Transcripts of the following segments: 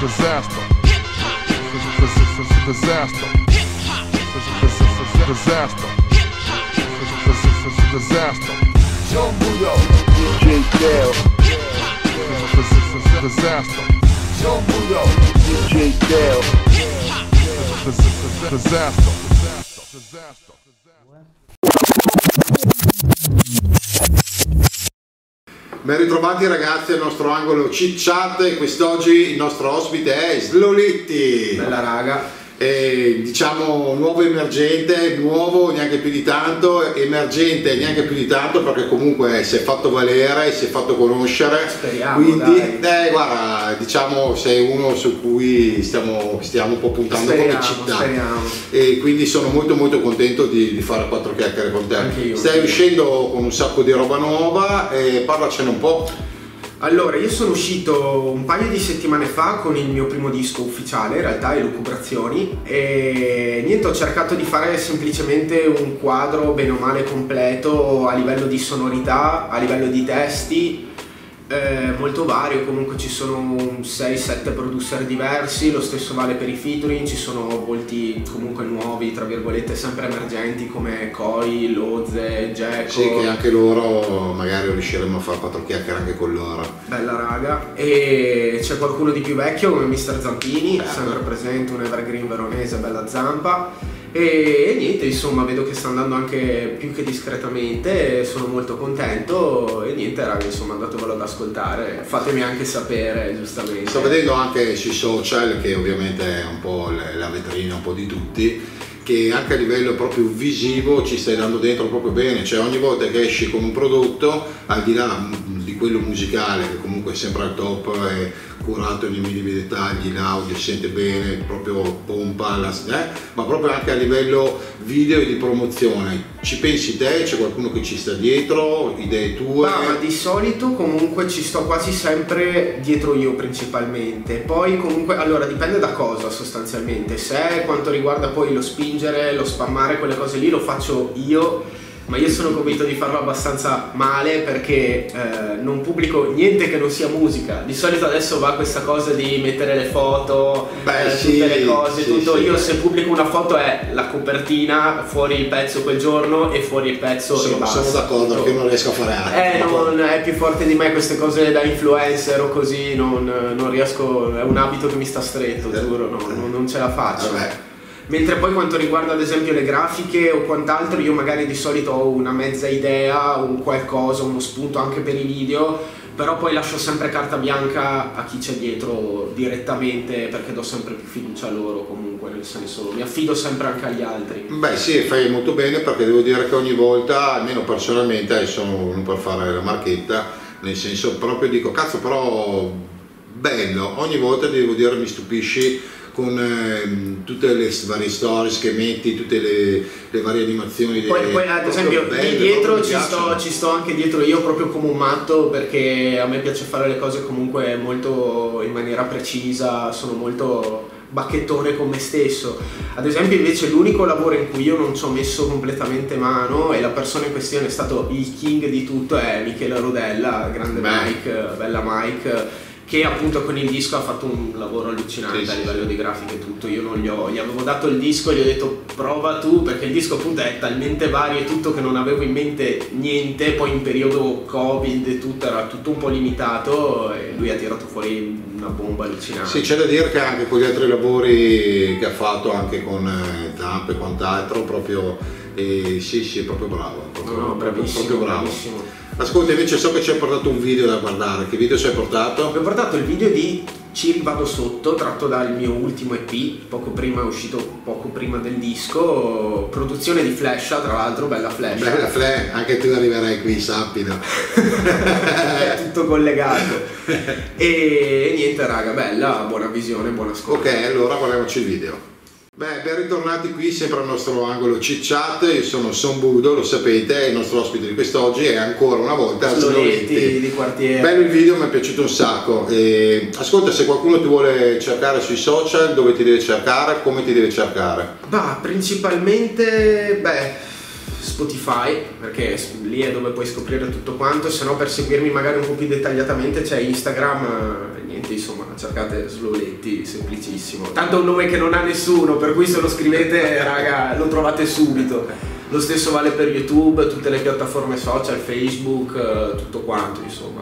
disaster. Hip hop disaster. Hip hop disaster. Hip hop disaster. Son Budo, DJ Teo. Hip hop disaster. Son Budo, DJ Teo. Hip hop disaster. Disaster. Ben ritrovati ragazzi al nostro angolo chit-chat. Quest'oggi il nostro ospite è Slowletti. Bella raga. E, diciamo nuovo emergente, nuovo neanche più di tanto, emergente neanche più di tanto, perché comunque si è fatto valere, si è fatto conoscere. Speriamo. Quindi guarda, diciamo sei uno su cui stiamo un po' puntando, speriamo, come città. Speriamo. E quindi sono molto contento di fare quattro chiacchiere con te. Anch'io. Stai uscendo con un sacco di roba nuova, parlacene un po'. Allora, io sono uscito un paio di settimane fa con il mio primo disco ufficiale, in realtà Elucubrazioni, e niente, ho cercato di fare semplicemente un quadro bene o male completo a livello di sonorità, a livello di testi, molto vario. Comunque ci sono 6-7 producer diversi, lo stesso vale per i featuring, ci sono volti comunque nuovi, tra virgolette, sempre emergenti come Koi, Loze, Gekko. Sì, che anche loro magari riusciremo a fare quattro chiacchiere anche con loro. Bella raga. E c'è qualcuno di più vecchio come Mr. Zampini, sempre presente, un evergreen veronese, bella zampa. E niente, insomma, vedo che sta andando anche più che discretamente, sono molto contento. E niente raga, insomma, andatevelo ad ascoltare, fatemi anche sapere, giustamente. Sto vedendo anche sui social, che ovviamente è un po' la vetrina un po' di tutti, che anche a livello proprio visivo ci stai dando dentro proprio bene, cioè ogni volta che esci con un prodotto, al di là di quello musicale che comunque è sempre al top, è curato nei minimi dettagli, l'audio si sente bene, proprio pompa, ma proprio anche a livello video e di promozione. Ci pensi te? C'è qualcuno che ci sta dietro? Idee tue? Ma di solito comunque ci sto quasi sempre dietro io principalmente. Poi comunque, allora dipende da cosa sostanzialmente. Se quanto riguarda poi lo spingere, lo spammare, quelle cose lì lo faccio io, ma io sono convinto di farlo abbastanza male, perché non pubblico niente che non sia musica. Di solito adesso va questa cosa di mettere le foto, tutte le cose, tutto. Io se pubblico una foto è la copertina, fuori il pezzo quel giorno e fuori il pezzo e basta. Sono d'accordo, perché io non riesco a fare altro. Non è più forte di me queste cose da influencer o così, non riesco, è un abito che mi sta stretto, giuro, non ce la faccio. Vabbè. Mentre poi quanto riguarda ad esempio le grafiche o quant'altro, io magari di solito ho una mezza idea, un qualcosa, uno spunto anche per i video, però poi lascio sempre carta bianca a chi c'è dietro direttamente, perché do sempre più fiducia a loro comunque, nel senso mi affido sempre anche agli altri. Beh sì, fai molto bene, perché devo dire che ogni volta, almeno personalmente, adesso non per fare la marchetta, nel senso proprio dico cazzo, però bello, ogni volta devo dire mi stupisci con tutte le varie stories che metti, tutte le varie animazioni. Poi ad esempio lì dietro ci sto anche dietro io proprio come un matto, perché a me piace fare le cose comunque molto in maniera precisa, sono molto bacchettone con me stesso. Ad esempio invece l'unico lavoro in cui io non ci ho messo completamente mano, e la persona in questione è stato il king di tutto, è Michele Rodella, grande Mike, bella Mike, che appunto con il disco ha fatto un lavoro allucinante a livello di grafica e tutto. Io non gli avevo dato il disco e gli ho detto prova tu, perché il disco appunto è talmente vario e tutto che non avevo in mente niente. Poi in periodo Covid e tutto era tutto un po' limitato, e lui ha tirato fuori una bomba allucinante. Sì, c'è da dire che anche con gli altri lavori che ha fatto, anche con Zamp e quant'altro, proprio sì, è proprio bravo, bravissimo. Ascolta, invece so che ci hai portato un video da guardare, che video ci hai portato? Vi ho portato il video di Ci vado sotto, tratto dal mio ultimo EP, è uscito poco prima del disco, produzione di Flesha, tra l'altro, bella Flesha. Bella Flesha, anche tu arriverai qui, sappilo. È tutto collegato. E niente raga, bella, buona visione, buona ascolto. Ok, allora guardiamoci il video. Beh, ben ritornati qui sempre al nostro angolo chit-chat. Io sono Son Budo, lo sapete, il nostro ospite di quest'oggi è ancora una volta Slowletti di quartiere. Bello il video, mi è piaciuto un sacco. E, ascolta, se qualcuno ti vuole cercare sui social, dove ti deve cercare, come ti deve cercare? Bah, principalmente, Spotify, perché lì è dove puoi scoprire tutto quanto, se no per seguirmi magari un po' più dettagliatamente c'è Instagram, niente, Slowletti, insomma cercate Slowletti, semplicissimo, tanto è un nome che non ha nessuno, per cui se lo scrivete raga lo trovate subito. Lo stesso vale per YouTube, tutte le piattaforme social, Facebook, tutto quanto, insomma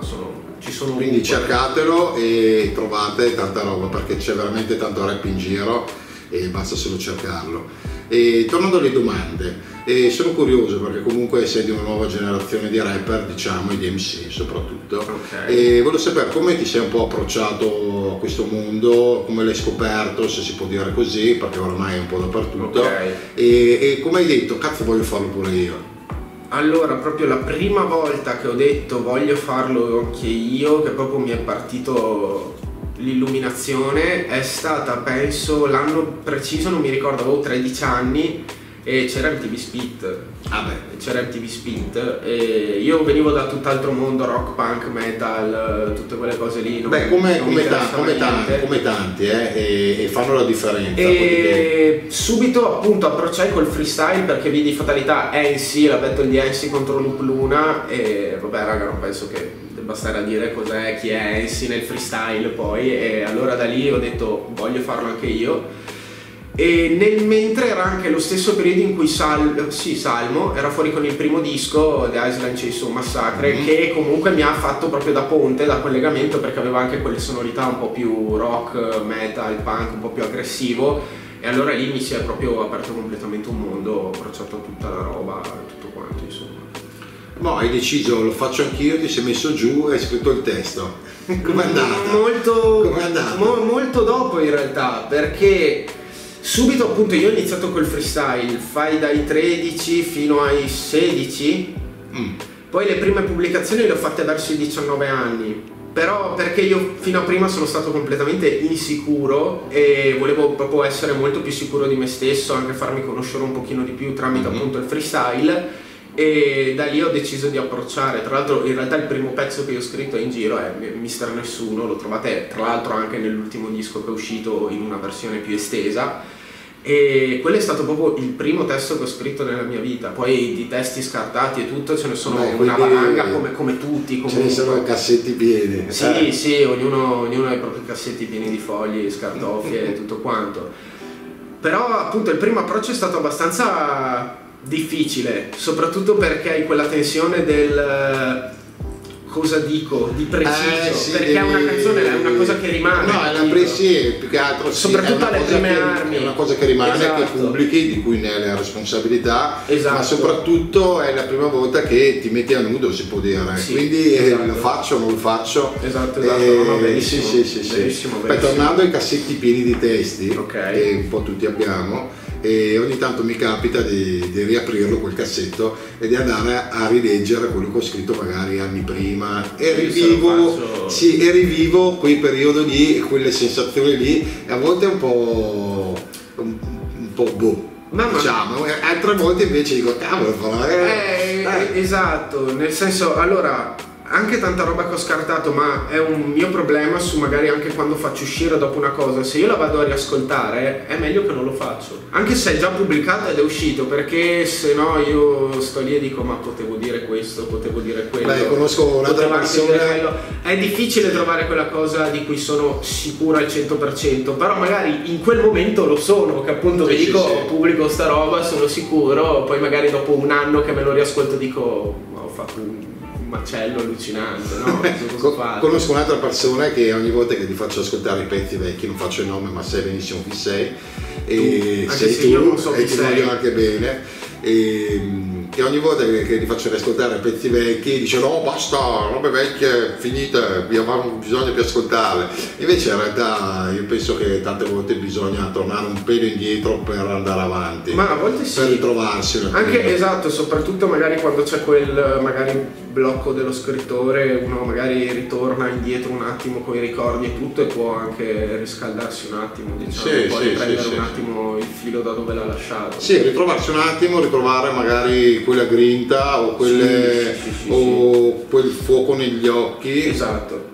ci sono quindi cercatelo e trovate tanta roba, perché c'è veramente tanto rap in giro e basta solo cercarlo. E tornando alle domande, e sono curioso perché comunque sei di una nuova generazione di rapper, diciamo, e di MC soprattutto, okay. E volevo sapere come ti sei un po' approcciato a questo mondo, come l'hai scoperto, se si può dire così, perché ormai è un po' dappertutto, okay. E come hai detto, cazzo voglio farlo pure io? Allora, proprio la prima volta che ho detto voglio farlo anche io, che proprio mi è partito l'illuminazione, è stata penso l'anno preciso, non mi ricordo, avevo 13 anni e c'era MTV Split. Ah beh, c'era MTV Split e io venivo da tutt'altro mondo, rock, punk, metal, tutte quelle cose lì. Beh, come tanti, e fanno la differenza. E subito appunto approcciai col freestyle perché vidi fatalità Ency, la battle di Ency contro Lupluna, e vabbè raga, non penso che bastare a dire cos'è, chi è Ency nel freestyle poi, e allora da lì ho detto voglio farlo anche io. E nel mentre era anche lo stesso periodo in cui Salmo era fuori con il primo disco, The Island Chainsaw Massacre, che comunque mi ha fatto proprio da ponte, da collegamento, perché aveva anche quelle sonorità un po' più rock, metal, punk, un po' più aggressivo, e allora lì mi si è proprio aperto completamente un mondo, ho approcciato a tutta la roba, tutto quanto insomma. No, hai deciso, lo faccio anch'io, ti sei messo giù e hai scritto il testo. Com'è andato? Molto dopo in realtà, perché subito appunto io ho iniziato col freestyle, fai dai 13 fino ai 16, poi le prime pubblicazioni le ho fatte verso i 19 anni. Però perché io fino a prima sono stato completamente insicuro e volevo proprio essere molto più sicuro di me stesso, anche farmi conoscere un pochino di più tramite appunto il freestyle. E da lì ho deciso di approcciare, tra l'altro in realtà il primo pezzo che io ho scritto in giro è Mister Nessuno, lo trovate tra l'altro anche nell'ultimo disco che è uscito in una versione più estesa, e quello è stato proprio il primo testo che ho scritto nella mia vita. Poi di testi scartati e tutto ce ne sono una valanga, come tutti comunque. Ce ne sono cassetti pieni, sì, ognuno ha i propri cassetti pieni di fogli, scartofie e tutto quanto. Però appunto il primo approccio è stato abbastanza difficile, soprattutto perché hai quella tensione del cosa dico di preciso, sì, perché una canzone è una cosa che rimane, no, è una più che altro, sì, soprattutto alle prime armi è una cosa che rimane, esatto. Che pubblichi, di cui ne hai la responsabilità, esatto. Ma soprattutto è la prima volta che ti metti a nudo, si può dire, sì, quindi esatto. Lo faccio o non lo faccio, esatto, no, benissimo, sì. Beh, tornando ai cassetti pieni di testi, okay. Che un po' tutti abbiamo, e ogni tanto mi capita di riaprirlo quel cassetto e di andare a rileggere quello che ho scritto magari anni prima, e rivivo quei periodi lì, quelle sensazioni lì, e a volte è un po' boh. Diciamo, altre volte invece dico cavolo, esatto, nel senso, allora anche tanta roba che ho scartato, ma è un mio problema su magari anche quando faccio uscire dopo una cosa, se io la vado a riascoltare è meglio che non lo faccio, anche se è già pubblicato ed è uscito, perché se no io sto lì e dico ma potevo dire questo, potevo dire quello. Beh, conosco un'altra persona, è difficile trovare quella cosa di cui sono sicuro al 100%, però magari in quel momento lo sono, che appunto vi dico pubblico sta roba, sono sicuro, poi magari dopo un anno che me lo riascolto dico ma ho fatto un macello allucinante, no? Conosco un'altra persona che ogni volta che ti faccio ascoltare i pezzi vecchi, non faccio il nome ma sai benissimo chi sei, e io non so chi sei. Anche bene, che ogni volta che ti faccio riascoltare i pezzi vecchi dice no basta, robe vecchie, finite, non bisogna più ascoltarle, invece in realtà io penso che tante volte bisogna tornare un pelo indietro per andare avanti, ma a volte sì, per ritrovarsi anche, esatto, soprattutto magari quando c'è quel magari blocco dello scrittore, uno magari ritorna indietro un attimo con i ricordi e tutto, e può anche riscaldarsi un attimo, diciamo, riprendere un attimo il filo da dove l'ha lasciato, ritrovarsi un attimo, ritrovare magari quella grinta o quelle quel fuoco negli occhi, esatto,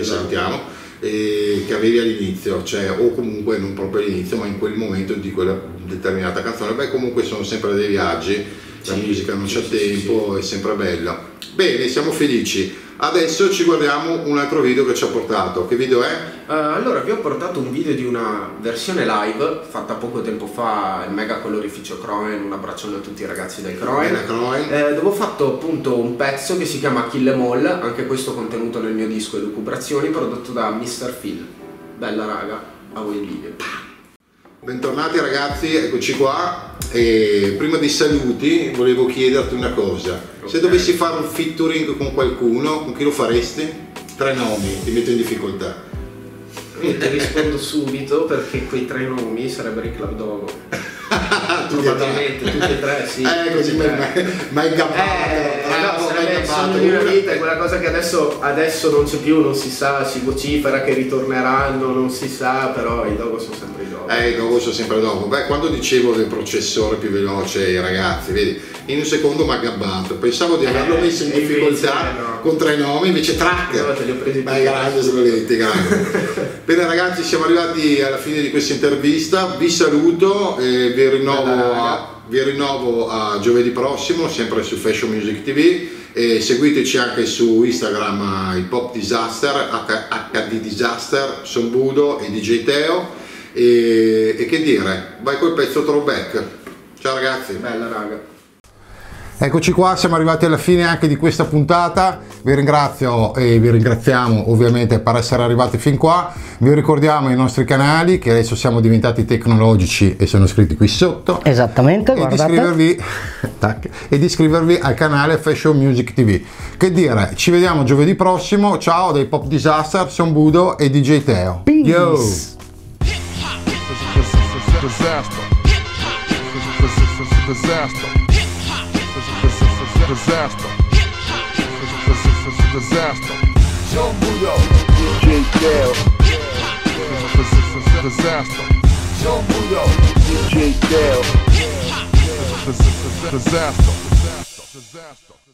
sentiamo, che avevi all'inizio, cioè, o comunque non proprio all'inizio ma in quel momento di quella determinata canzone. Beh, comunque sono sempre dei viaggi, la musica non c'è tempo, è sempre bella. Bene, siamo felici. Adesso ci guardiamo un altro video che ci ha portato. Che video è? Allora vi ho portato un video di una versione live fatta poco tempo fa al mega colorificio CROEN, un abbraccione a tutti i ragazzi del CROEN, dove ho fatto appunto un pezzo che si chiama Kill Em All, anche questo contenuto nel mio disco Elucubrazioni, prodotto da Mr. Phil. Bella raga, a voi il video. Bentornati ragazzi, eccoci qua. E prima dei saluti volevo chiederti una cosa, okay. Se dovessi fare un featuring con qualcuno, con chi lo faresti? Tre nomi, ti metto in difficoltà. Io ti rispondo subito, perché quei tre nomi sarebbero i Club Dogo. Probabilmente, tutti e tre, sì. Così ma è incappato. Sono di una vita, è quella cosa che adesso non c'è più, non si sa, si vocifera che ritorneranno, non si sa, però i Dogo sono sempre i Dogo. I Dogo sono sempre Dogo. Beh, quando dicevo del processore più veloce ai ragazzi, vedi, in un secondo mi ha gabbato, pensavo di averlo messo in difficoltà, no, con tre nomi, invece track. No, te li ho presi. Ma è grande Slowletti, grande. Bene ragazzi, siamo arrivati alla fine di questa intervista, vi saluto e vi rinnovo a giovedì prossimo, sempre su Fashion Music TV, e seguiteci anche su Instagram, Hip Pop Disaster, HD Disaster, Son Budo e DJ Teo, e che dire, vai col pezzo throwback. Ciao ragazzi. Bella raga. Eccoci qua, siamo arrivati alla fine anche di questa puntata, vi ringrazio e vi ringraziamo ovviamente per essere arrivati fin qua, vi ricordiamo i nostri canali che adesso siamo diventati tecnologici e sono iscritti qui sotto. Esattamente, guardate. E di iscrivervi al canale Fashion Music TV. Che dire, ci vediamo giovedì prossimo, ciao dai Pop Disaster, Son Budo e DJ Teo. Peace. Yo. Disaster. Disaster. Disaster. Son Budo. DJ Teo. Disaster. Son Budo. DJ Teo. Disaster. Disaster.